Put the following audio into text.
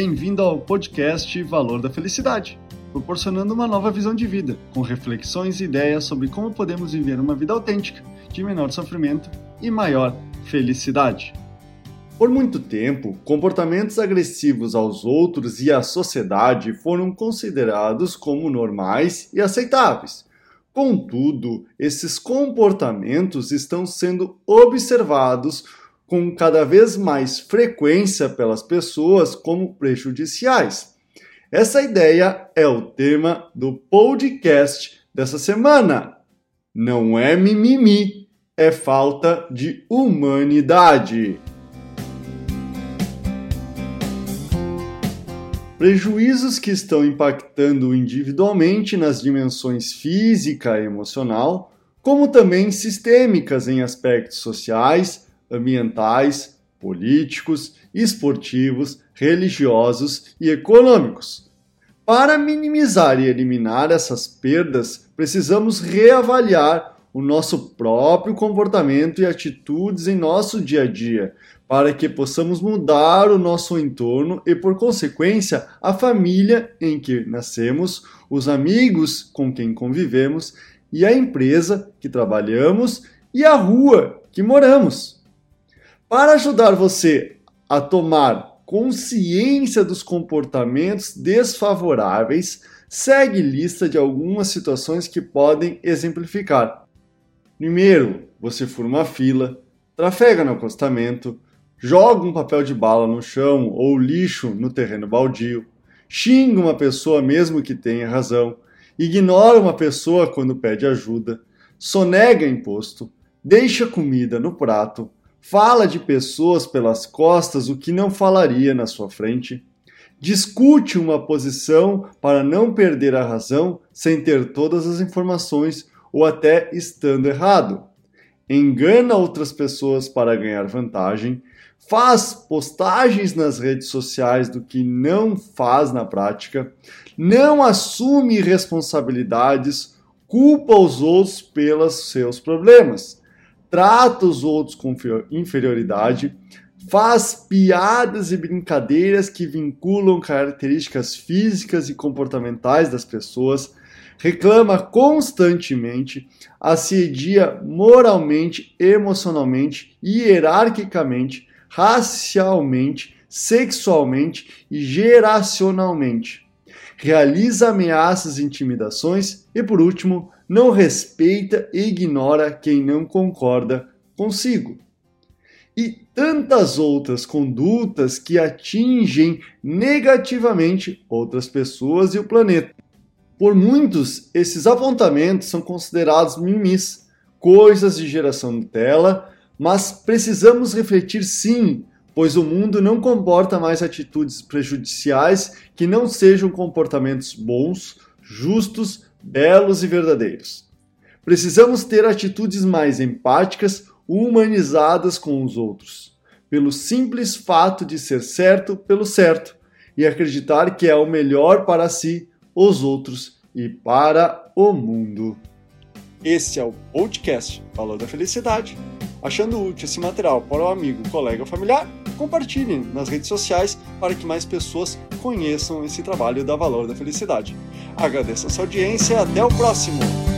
Bem-vindo ao podcast Valor da Felicidade, proporcionando uma nova visão de vida, com reflexões e ideias sobre como podemos viver uma vida autêntica, de menor sofrimento e maior felicidade. Por muito tempo, comportamentos agressivos aos outros e à sociedade foram considerados como normais e aceitáveis. Contudo, esses comportamentos estão sendo observados com cada vez mais frequência pelas pessoas como prejudiciais. Essa ideia é o tema do podcast dessa semana. Não é mimimi, é falta de humanidade. Prejuízos que estão impactando individualmente nas dimensões física e emocional, como também sistêmicas em aspectos sociais, ambientais, políticos, esportivos, religiosos e econômicos. Para minimizar e eliminar essas perdas, precisamos reavaliar o nosso próprio comportamento e atitudes em nosso dia a dia, para que possamos mudar o nosso entorno e, por consequência, a família em que nascemos, os amigos com quem convivemos e a empresa que trabalhamos e a rua que moramos. Para ajudar você a tomar consciência dos comportamentos desfavoráveis, segue lista de algumas situações que podem exemplificar. Primeiro, você fura uma fila, trafega no acostamento, joga um papel de bala no chão ou lixo no terreno baldio, xinga uma pessoa mesmo que tenha razão, ignora uma pessoa quando pede ajuda, sonega imposto, deixa comida no prato, fala de pessoas pelas costas o que não falaria na sua frente, discute uma posição para não perder a razão sem ter todas as informações ou até estando errado, engana outras pessoas para ganhar vantagem, faz postagens nas redes sociais do que não faz na prática, não assume responsabilidades, culpa os outros pelos seus problemas, trata os outros com inferioridade, faz piadas e brincadeiras que vinculam características físicas e comportamentais das pessoas, reclama constantemente, assedia moralmente, emocionalmente, hierarquicamente, racialmente, sexualmente e geracionalmente, realiza ameaças e intimidações e, por último, não respeita e ignora quem não concorda consigo. E tantas outras condutas que atingem negativamente outras pessoas e o planeta. Por muitos, esses apontamentos são considerados mimis, coisas de geração Nutella, mas precisamos refletir sim, pois o mundo não comporta mais atitudes prejudiciais que não sejam comportamentos bons, justos, belos e verdadeiros. Precisamos ter atitudes mais empáticas, humanizadas com os outros, pelo simples fato de ser certo pelo certo e acreditar que é o melhor para si, os outros e para o mundo. Esse é o podcast Valor da Felicidade. Achando útil esse material para um amigo, colega ou familiar, compartilhem nas redes sociais para que mais pessoas conheçam esse trabalho da Valor da Felicidade. Agradeço a sua audiência e até o próximo!